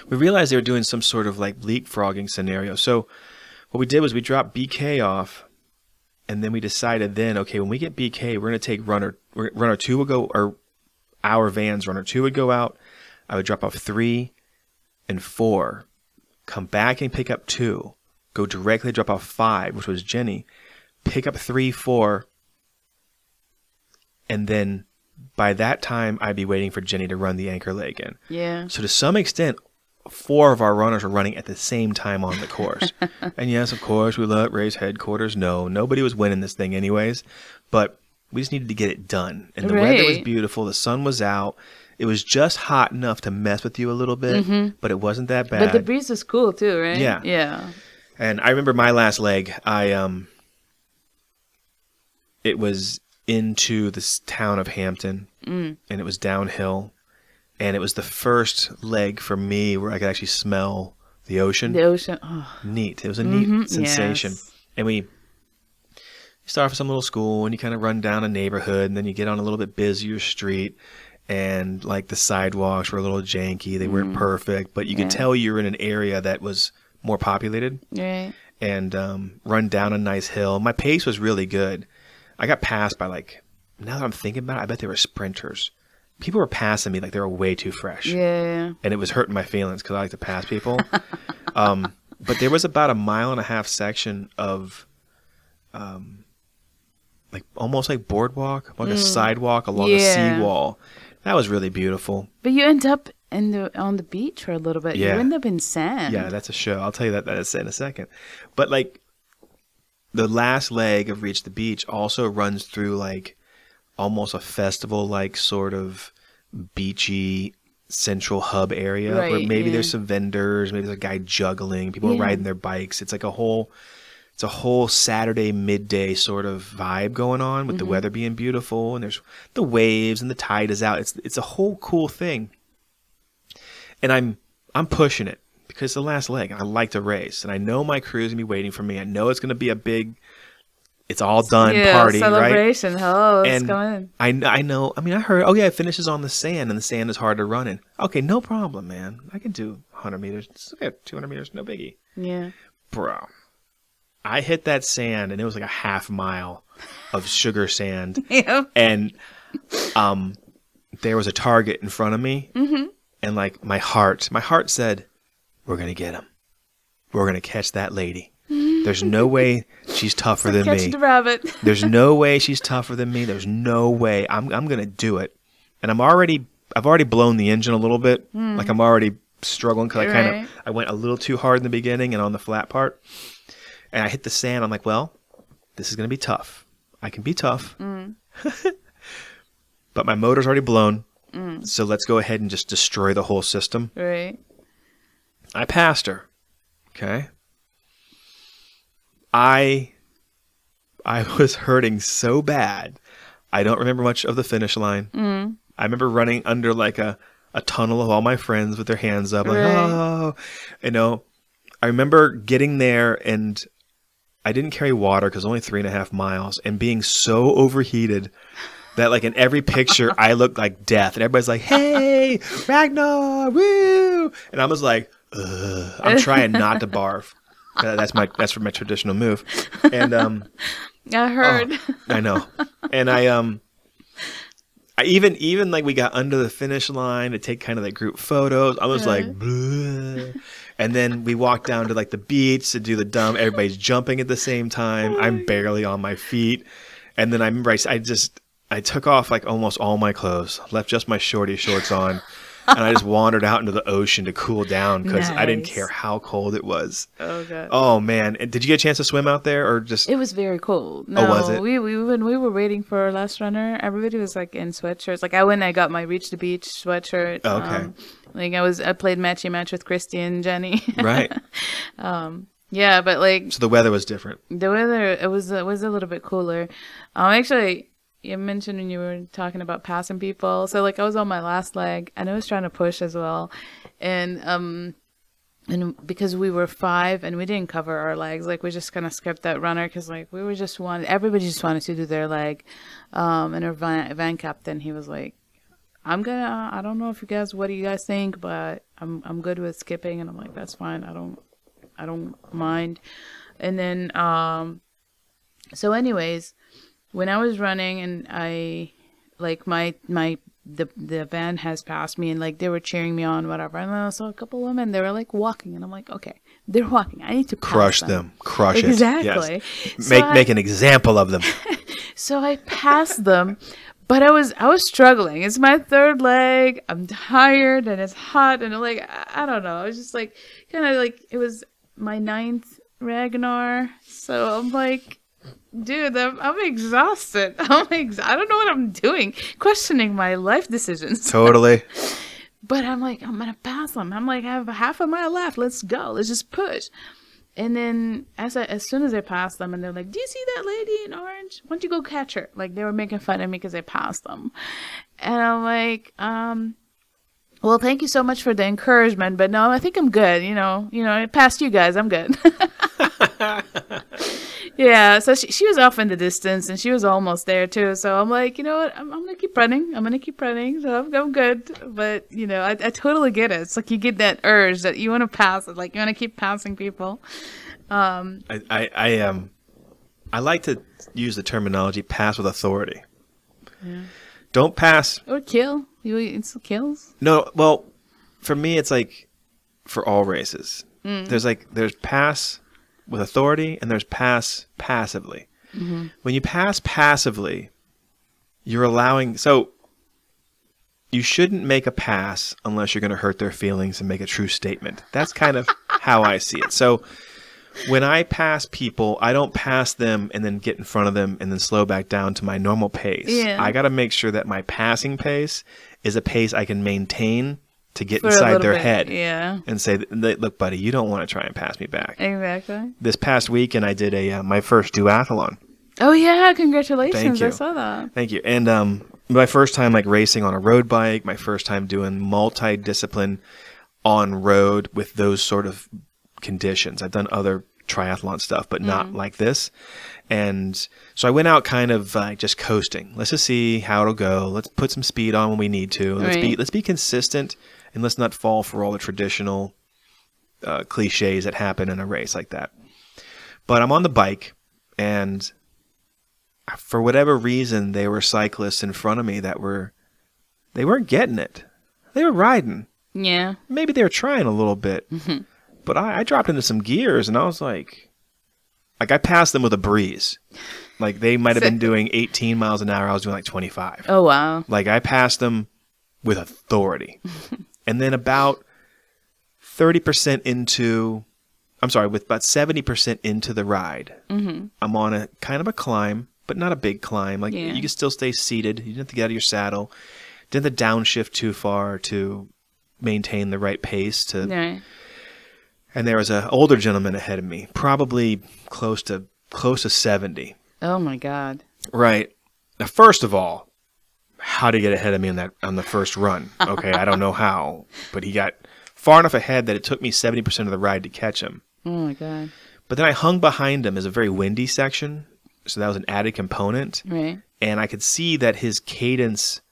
We realized they were doing some sort of like leapfrogging scenario. So what we did was we dropped B K off, and then we decided then, okay, when we get B K, we're going to take runner, runner two would go, or our vans, runner two would go out. I would drop off three and four. Come back and pick up two, go directly drop off five, which was Jenny, pick up three, four, and then by that time, I'd be waiting for Jenny to run the anchor leg in. Yeah. So to some extent, four of our runners were running at the same time on the course. And yes, of course, we let race headquarters know. Nobody was winning this thing anyways, but We just needed to get it done. And the right. weather was beautiful. The sun was out. It was just hot enough to mess with you a little bit, mm-hmm. but it wasn't that bad. But the breeze was cool too, right? Yeah. Yeah. And I remember my last leg, I, um, it was into this town of Hampton mm. and it was downhill. And it was the first leg for me where I could actually smell the ocean. The ocean. Oh. Neat. It was a neat mm-hmm. sensation. Yes. And we... You start off at some little school and you kind of run down a neighborhood and then you get on a little bit busier street and like the sidewalks were a little janky. They weren't mm. perfect, but you yeah. could tell you were in an area that was more populated right. and um, run down a nice hill. My pace was really good. I got passed by like, now that I'm thinking about it, I bet they were sprinters. People were passing me like they were way too fresh. Yeah. And it was hurting my feelings because I like to pass people. um, but there was about a mile and a half section of... Um, like almost like boardwalk, like mm. a sidewalk along yeah. a seawall. That was really beautiful. But you end up in the on the beach for a little bit. Yeah. You end up in sand. Yeah, that's a show. I'll tell you that that's in a second. But like the last leg of Reach the Beach also runs through like almost a festival like sort of beachy central hub area right, where maybe yeah. there's some vendors, maybe there's a guy juggling, people yeah. are riding their bikes. It's like a whole It's a whole Saturday midday sort of vibe going on with mm-hmm. the weather being beautiful and there's the waves and the tide is out. It's it's a whole cool thing. And I'm I'm pushing it because the last leg, I like to race and I know my crew's gonna be waiting for me. I know it's gonna be a big, it's all done yeah, party, celebration. Right? Oh, it's and going. I I know. I mean, I heard. Oh yeah, it finishes on the sand and the sand is hard to run in. Okay, no problem, man. I can do one hundred meters. It's okay, two hundred meters, no biggie. Yeah, bro. I hit that sand and it was like a half mile of sugar sand. Yep. And um, there was a target in front of me. Mm-hmm. And like my heart, my heart said, we're going to get him. We're going to catch that lady. There's no way she's tougher than me. Catch the rabbit. There's no way she's tougher than me. There's no way. I'm I'm going to do it. And I'm already, I've already blown the engine a little bit. Mm. Like I'm already struggling because I kind of, right. I went a little too hard in the beginning and on the flat part. And I hit the sand. I'm like, well, this is going to be tough. I can be tough. Mm. But my motor's already blown. Mm. So let's go ahead and just destroy the whole system. Right. I passed her. Okay. I I was hurting so bad. I don't remember much of the finish line. Mm. I remember running under like a, a tunnel of all my friends with their hands up. Like, right. oh. You know, I remember getting there and... I didn't carry water because only three and a half miles and being so overheated that like in every picture I looked like death and everybody's like, hey, Ragnar, woo. And I was like, ugh. I'm trying not to barf. That's my, that's for my traditional move. And, um, I heard, oh, I know. And I, um, I even, even like we got under the finish line to take kind of like group photos. I was like, bleh. And then we walked down to like the beach to do the dumb. Everybody's jumping at the same time. I'm barely on my feet. And then I remember I, I just, I took off like almost all my clothes, left just my shorty shorts on. And I just wandered out into the ocean to cool down because nice. I didn't care how cold it was. Oh, God. Oh, man. And did you get a chance to swim out there or just? It was very cold. No, oh, was it? We, we, when we were waiting for our last runner, everybody was like in sweatshirts. Like I went and I got my Reach the Beach sweatshirt. Oh, okay. Um, like I was, I played matchy match with Christy and Jenny. Right. um. Yeah, but like. So the weather was different. The weather, it was, it was a little bit cooler. Um. Actually. You mentioned when you were talking about passing people. So like I was on my last leg and I was trying to push as well. And um, and because we were five and we didn't cover our legs, like we just kind of skipped that runner because like we were just wanted, everybody just wanted to do their leg. Um, and our van, van captain, he was like, I'm gonna, I don't know if you guys, what do you guys think? But I'm I'm good with skipping. And I'm like, that's fine. I don't, I don't mind. And then, um, so anyways, when I was running and I, like my, my, the, the van has passed me and like they were cheering me on, whatever. And then I saw a couple women, they were like walking and I'm like, okay, they're walking. I need to pass crush them. them. Crush exactly. it. Exactly. Yes. So make, I, make an example of them. So I passed them, but I was, I was struggling. It's my third leg. I'm tired and it's hot. And I'm like, I, I don't know. I was just like, kind of like, it was my ninth Ragnar. So I'm like, Dude, I'm, I'm exhausted. I'm ex- I don't know what I'm doing. Questioning my life decisions. Totally. But I'm like, I'm going to pass them. I'm like, I have half a mile left. Let's go. Let's just push. And then as I, as soon as I passed them, and they're like, do you see that lady in orange? Why don't you go catch her? Like, they were making fun of me because I passed them. And I'm like, um, well, thank you so much for the encouragement. But no, I think I'm good. You know, you know, I passed you guys. I'm good. Yeah, so she, she was off in the distance, and she was almost there too. So I'm like, you know what? I'm, I'm going to keep running. I'm going to keep running. So I'm, I'm good. But, you know, I, I totally get it. It's like you get that urge that you want to pass it. Like, you want to keep passing people. Um, I, I, I, um, I like to use the terminology pass with authority. Yeah. Don't pass. Or kill. You, it's kills. No, well, for me, it's like for all races. Mm. There's like, there's pass with authority, and there's pass passively. Mm-hmm. When you pass passively, you're allowing, so you shouldn't make a pass unless you're going to hurt their feelings and make a true statement. That's kind of how I see it. So when I pass people, I don't pass them and then get in front of them and then slow back down to my normal pace. Yeah. I got to make sure that my passing pace is a pace I can maintain to get for inside their bit, head, yeah, and say, look, buddy, you don't want to try and pass me back. Exactly. This past weekend, I did a uh, my first duathlon. Oh, yeah. Congratulations. Thank you. I saw that. Thank you. And um, my first time like racing on a road bike, my first time doing multi-discipline on road with those sort of conditions. I've done other triathlon stuff, but not mm. like this. And so I went out kind of like uh, just coasting. Let's just see how it'll go. Let's put some speed on when we need to. Let's right. be let's be consistent. And let's not fall for all the traditional uh, cliches that happen in a race like that. But I'm on the bike, and for whatever reason, there were cyclists in front of me that were, they weren't getting it. They were riding. Yeah. Maybe they were trying a little bit. Mm-hmm. But I, I dropped into some gears, and I was like, like I passed them with a breeze. Like they might have been doing eighteen miles an hour. I was doing like twenty-five. Oh, wow. Like I passed them with authority. And then about thirty percent into, I'm sorry, with about seventy percent into the ride, mm-hmm. I'm on a kind of a climb, but not a big climb. Like yeah. you can still stay seated. You didn't have to get out of your saddle. Didn't have to downshift too far to maintain the right pace. To, yeah. And there was an older gentleman ahead of me, probably close to close to seventy. Oh my God. Right. Now, first of all, how to get ahead of me on that on the first run. Okay, I don't know how, but he got far enough ahead that it took me seventy percent of the ride to catch him. Oh, my God. But then I hung behind him as a very windy section, so that was an added component. Right. And I could see that his cadence,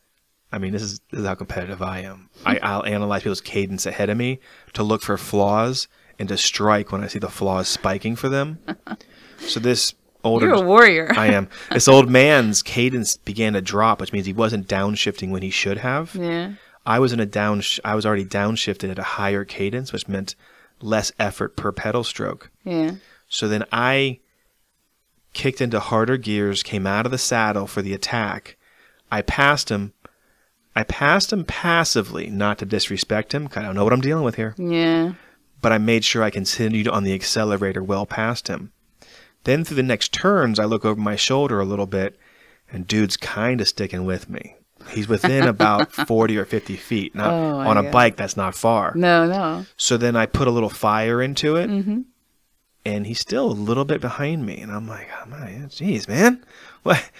I mean, this is, this is how competitive I am. I, I'll analyze people's cadence ahead of me to look for flaws and to strike when I see the flaws spiking for them. So this... Older, You're a warrior. I am. This old man's cadence began to drop, which means he wasn't downshifting when he should have. Yeah. I was in a down. Sh- I was already downshifted at a higher cadence, which meant less effort per pedal stroke. Yeah. So then I kicked into harder gears, came out of the saddle for the attack. I passed him. I passed him passively, not to disrespect him. I don't know what I'm dealing with here. Yeah. But I made sure I continued on the accelerator well past him. Then through the next turns, I look over my shoulder a little bit, and dude's kind of sticking with me. He's within about forty or fifty feet. Now, oh, on a God. bike, that's not far. No, no. So then I put a little fire into it, mm-hmm. and he's still a little bit behind me. And I'm like, oh, my, geez, man. What?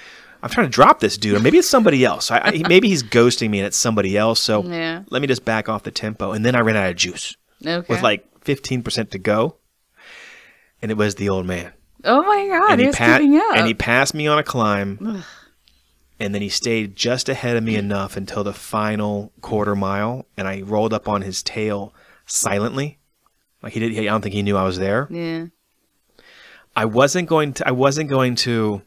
I'm trying to drop this dude. Or maybe it's somebody else. I, I, maybe he's ghosting me, and it's somebody else. So yeah. let me just back off the tempo. And then I ran out of juice okay. with like fifteen percent to go, and it was the old man. Oh my God, he was pa- giving up. And he passed me on a climb, Ugh. and then he stayed just ahead of me enough until the final quarter mile, and I rolled up on his tail silently. Like he did, I don't think he knew I was there. Yeah. I wasn't going to. I wasn't going to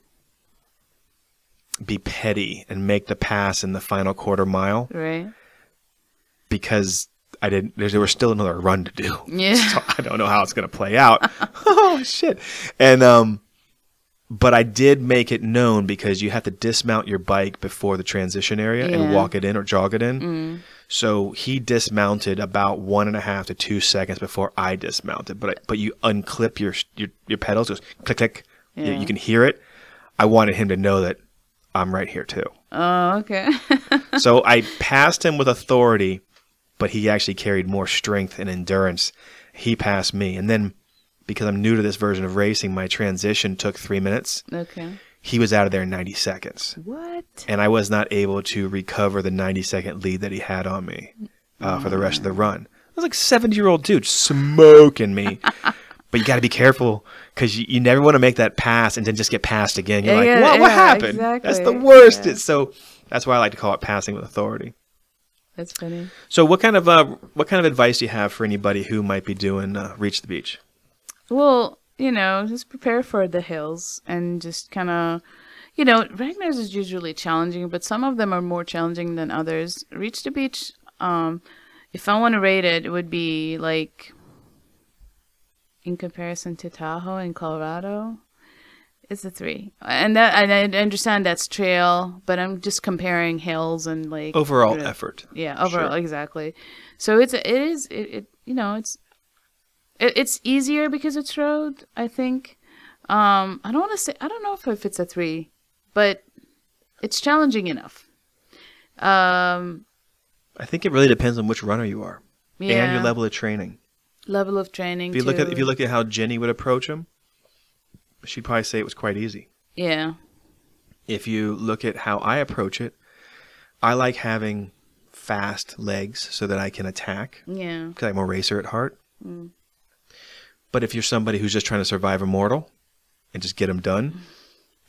be petty and make the pass in the final quarter mile, right? Because I didn't, there was still another run to do. Yeah. So I don't know how it's going to play out. Oh, shit. And, um, but I did make it known because you have to dismount your bike before the transition area yeah. and walk it in or jog it in. Mm. So he dismounted about one and a half to two seconds before I dismounted. But, I, but you unclip your, your, your pedals, goes click, click. Yeah. You, you can hear it. I wanted him to know that I'm right here too. Oh, okay. So I passed him with authority, but he actually carried more strength and endurance. He passed me. And then because I'm new to this version of racing, my transition took three minutes. Okay. He was out of there in ninety seconds. What? And I was not able to recover the ninety second lead that he had on me uh, for the rest of the run. I was like a seventy year old dude smoking me. But you got to be careful because you, you never want to make that pass and then just get passed again. You're yeah, like, yeah, what, yeah, what happened? Exactly. That's the worst. Yeah. It's so that's why I like to call it passing with authority. That's funny. So what kind of uh, what kind of advice do you have for anybody who might be doing uh, Reach the Beach? Well, you know, just prepare for the hills and just kind of, you know, Ragnar's is usually challenging, but some of them are more challenging than others. Reach the Beach, um, if I want to rate it, it would be like... in comparison to Tahoe in Colorado, it's a three. And that and I understand that's trail, but I'm just comparing hills and like overall sort of, effort. Yeah, overall, sure. Exactly. So it's it is it, it you know it's it, it's easier because it's road. I think um, I don't want to say I don't know if, if it's a three, but it's challenging enough. Um, I think it really depends on which runner you are yeah. and your level of training. Level of training. If you look at if you look at how Jenny would approach him, she'd probably say it was quite easy. Yeah. If you look at how I approach it, I like having fast legs so that I can attack. Yeah. Because I'm a racer at heart. Mm. But if you're somebody who's just trying to survive a mortal and just get them done,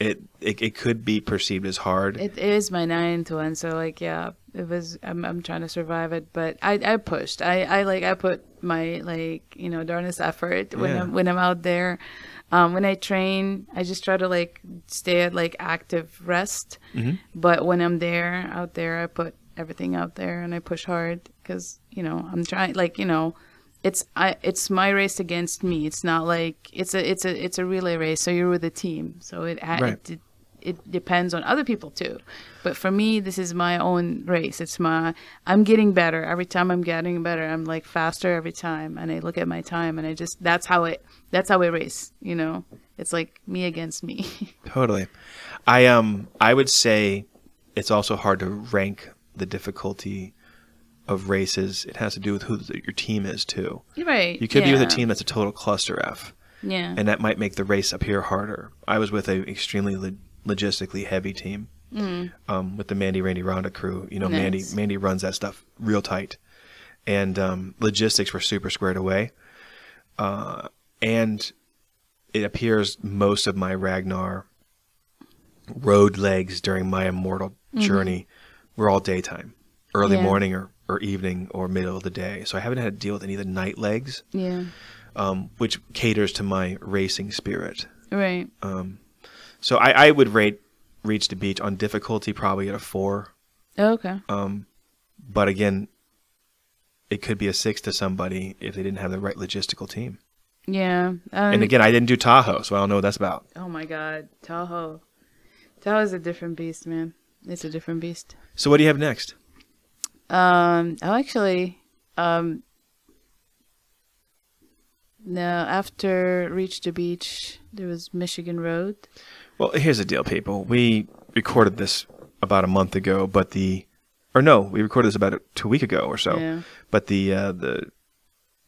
it it, it could be perceived as hard. It is my ninth one, so like yeah, it was. I'm I'm trying to survive it, but I I pushed. I I like I put. my like you know darnest effort when yeah. I'm when I'm out there um when I train I just try to like stay at like active rest mm-hmm. but when I'm there out there I put everything out there and I push hard because you know I'm trying like you know it's I it's my race against me it's not like it's a it's a it's a relay race so you're with a team so it right. it, it it depends on other people too. But for me, this is my own race. It's my, I'm getting better. Every time I'm getting better, I'm like faster every time. And I look at my time and I just, that's how it, that's how I race, you know, it's like me against me. Totally. I, um, I would say it's also hard to rank the difficulty of races. It has to do with who your team is too. Right. You could yeah. be with a team that's a total cluster F. Yeah. And that might make the race appear harder. I was with a extremely le- logistically heavy team mm. um, with the Mandy, Randy, Rhonda crew. You know, nice. Mandy Mandy runs that stuff real tight. And um, logistics were super squared away. Uh, and it appears most of my Ragnar road legs during my immortal mm-hmm. journey were all daytime, early yeah. morning or, or evening or middle of the day. So I haven't had to deal with any of the night legs, yeah, um, which caters to my racing spirit. Right. Um So I, I would rate Reach the Beach on difficulty probably at a four. Oh, okay. Um, but again, it could be a six to somebody if they didn't have the right logistical team. Yeah. Um, and again, I didn't do Tahoe, so I don't know what that's about. Oh my God, Tahoe. Tahoe is a different beast, man. It's a different beast. So what do you have next? Um. Oh, actually, um. No, after Reach the Beach, there was Michigan Road. Well, here's the deal, people. We recorded this about a month ago, but the, or no, we recorded this about a, two week ago or so. Yeah. But the uh, the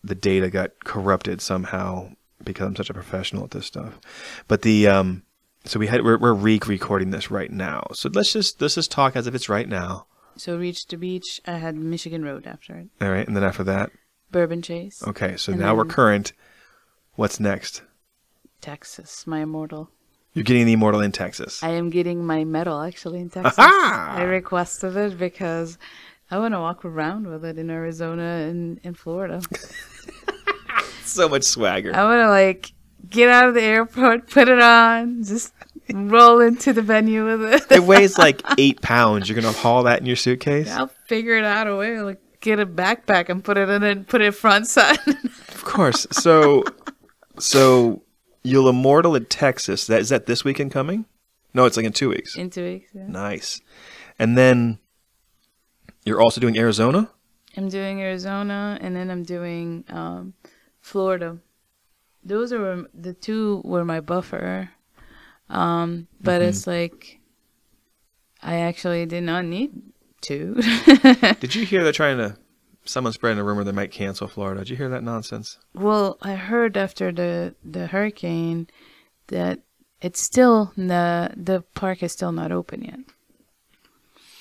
the data got corrupted somehow because I'm such a professional at this stuff. But the um, so we had we're, we're re-recording this right now. So let's just let's just talk as if it's right now. So Reach the Beach. I had Michigan Road after it. All right, and then after that, Bourbon Chase. Okay, so and now we're current. What's next? Texas, my immortal. You're getting the immortal in Texas. I am getting my medal, actually, in Texas. Aha! I requested it because I want to walk around with it in Arizona and in Florida. So much swagger. I want to, like, get out of the airport, put it on, just roll into the venue with it. It weighs, like, eight pounds. You're going to haul that in your suitcase? I'll figure it out a way. Like, get a backpack and put it in and put it front side. Of course. So, so... You'll immortal in Texas. That, is that this weekend coming? No, it's like in two weeks. In two weeks, yeah. Nice. And then you're also doing Arizona? I'm doing Arizona, and then I'm doing um, Florida. Those are the two were my buffer. Um, but mm-hmm. it's like, I actually did not need to. Did you hear they're trying to, someone spreading a rumor they might cancel Florida? Did you hear that nonsense? Well, I heard after the, the hurricane that it's still, the, the park is still not open yet.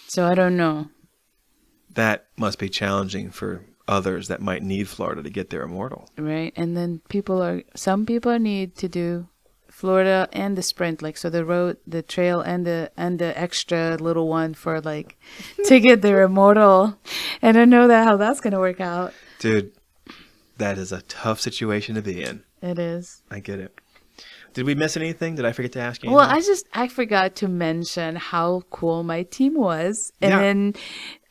So I don't know. That must be challenging for others that might need Florida to get their immortal. Right. And then people are, some people need to do Florida and the sprint, like, so the road, the trail, and the and the extra little one for, like, to get their immortal. And I don't know that how that's gonna work out. Dude, that is a tough situation to be in. It is. I get it. Did we miss anything? Did I forget to ask you? Well, anything? I just I forgot to mention how cool my team was, and yeah. then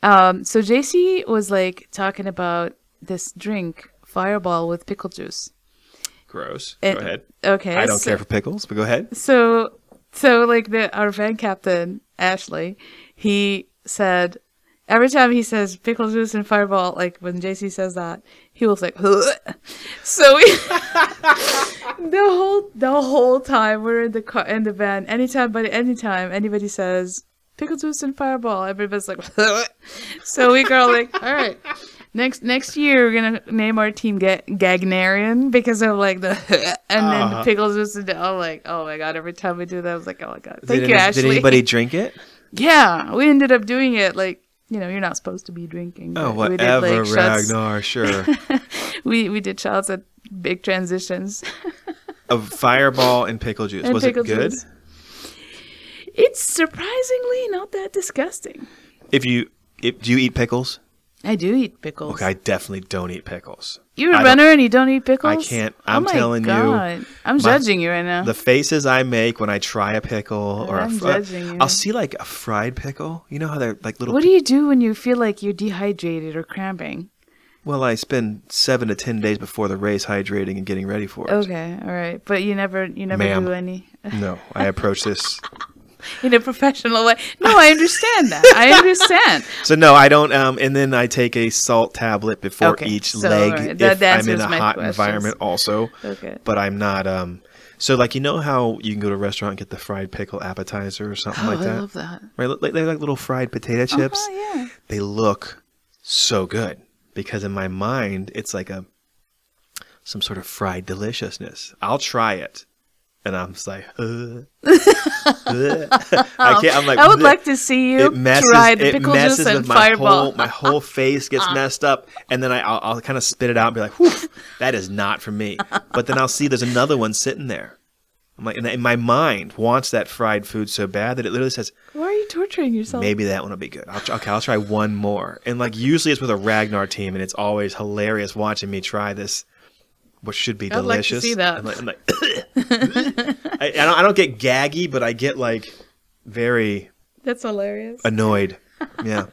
um, so J C was like talking about this drink, Fireball with pickle juice. Gross. It, go ahead. Okay. I don't so, care for pickles, but go ahead. So, so like the our van captain Ashley, he said every time he says pickle juice and Fireball, like when J C says that, he was like, ugh. So we, the whole the whole time we're in the car in the van. Anytime, but anytime anybody says pickle juice and Fireball, everybody's like, ugh. So we go like, all right. Next next year, we're going to name our team Ga- Gagnarian because of, like, the... and uh-huh. then the pickles just... I'm like, oh, my God. Every time we do that, I was like, oh, my God. Thank did you, it, Ashley. Did anybody drink it? Yeah. We ended up doing it. Like, you know, you're not supposed to be drinking. Oh, whatever, we did, like, Ragnar. Shots. Sure. we, we did shots at big transitions. Of Fireball and pickle juice. And was pickle it good? Juice. It's surprisingly not that disgusting. If you... If, do you eat pickles? I do eat pickles. Okay, I definitely don't eat pickles. You're a I runner and you don't eat pickles? I can't. I'm oh my telling God. you. I'm judging my, you right now. The faces I make when I try a pickle or I'm a fr- judging you. I'll see like a fried pickle. You know how they're like little. What do you do when you feel like you're dehydrated or cramping? Well, I spend seven to ten days before the race hydrating and getting ready for it. Okay, all right. But you never you never Ma'am, do any. No, I approach this in a professional way. No, I understand that. I understand. So no, I don't. Um, and then I take a salt tablet before okay, each so, leg right. that, if I'm in a hot questions. environment also. Okay. But I'm not. Um, so like, you know how you can go to a restaurant and get the fried pickle appetizer or something oh, like that? I love that. Right? They're like little fried potato chips. Uh-huh, yeah. They look so good because in my mind, it's like a some sort of fried deliciousness. I'll try it. And I'm just like, uh, uh. I can't. I'm like, I would bleh. like to see you it messes, try the pickle it messes juice and with my Fireball. Whole, my whole face gets messed up, and then I, I'll, I'll kind of spit it out and be like, whew, that is not for me. But then I'll see there's another one sitting there. I'm like, and my mind wants that fried food so bad that it literally says, why are you torturing yourself? Maybe that one will be good. I'll, okay, I'll try one more. And like, usually it's with a Ragnar team, and it's always hilarious watching me try this. What should be I'd delicious. I'd like to see that. I'm like, I'm like I, I, don't, I don't get gaggy, but I get like very. That's hilarious. Annoyed, yeah.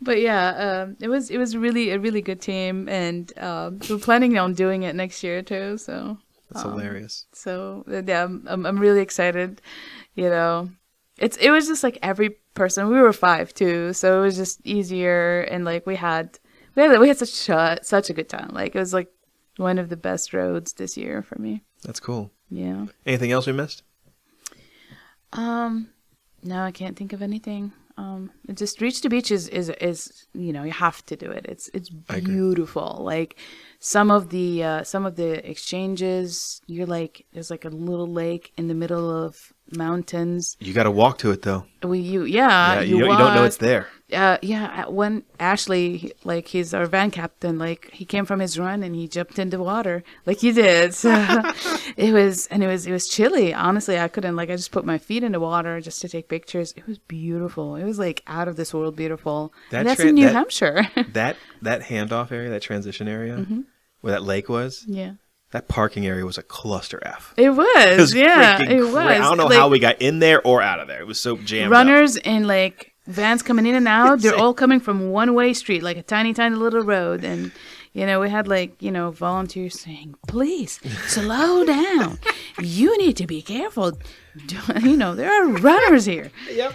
But yeah, um, it was it was really a really good team, and um, we're planning on doing it next year too. So that's um, hilarious. So yeah, I'm, I'm I'm really excited. You know, it's it was just like every person. We were five too, so it was just easier, and like we had we had we had such a, such a good time. Like it was like. One of the best roads this year for me. That's cool. Yeah. Anything else we missed? Um, no, I can't think of anything. Um, it just Reach the Beach is, is, is, you know, you have to do it. It's, it's beautiful. Like some of the, uh, some of the exchanges, you're like, there's like a little lake in the middle of mountains. You got to walk to it though. Well, you, yeah. yeah you, you, don't, you don't know it's there. Uh, yeah, when Ashley, like, he's our van captain, like, he came from his run and he jumped into water, like he did. So it was, and it was, it was chilly. Honestly, I couldn't, like, I just put my feet in the water just to take pictures. It was beautiful. It was, like, out of this world beautiful. That and that's tra- in New that, Hampshire. that that handoff area, that transition area, mm-hmm. where that lake was. Yeah. That parking area was a cluster F. It was, it was yeah, it was. Cra- I don't know like, how we got in there or out of there. It was so jammed runners up. and, like... Vans coming in and out, they're all coming from one-way street, like a tiny, tiny little road. And, you know, we had, like, you know, volunteers saying, please, slow down. You need to be careful. You know, there are runners here. Yep.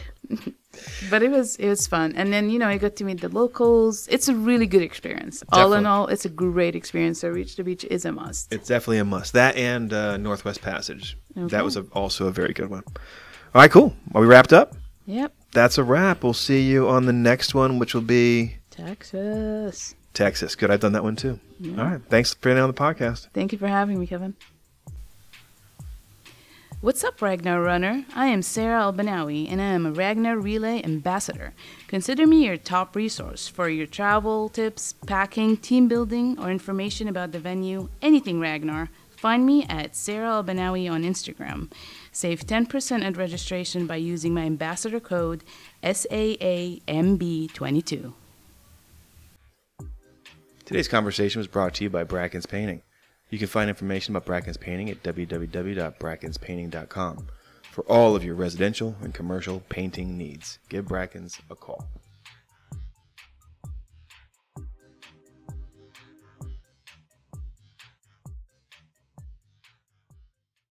But it was it was fun. And then, you know, I got to meet the locals. It's a really good experience. Definitely. All in all, it's a great experience. So Reach the Beach is a must. It's definitely a must. That and uh, Northwest Passage. Okay. That was a, also a very good one. All right, cool. Are we wrapped up? Yep. That's a wrap. We'll see you on the next one, which will be... Texas. Texas. Good. I've done that one too. Yeah. All right. Thanks for being on the podcast. Thank you for having me, Kevin. What's up, Ragnar Runner? I am Sarah Albanawi, and I am a Ragnar Relay Ambassador. Consider me your top resource for your travel tips, packing, team building, or information about the venue, anything Ragnar. Find me at Sarah Albanawi on Instagram. Save ten percent at registration by using my ambassador code S A A M B twenty-two. Today's conversation was brought to you by Bracken's Painting. You can find information about Bracken's Painting at w w w dot brackens painting dot com. For all of your residential and commercial painting needs, give Bracken's a call.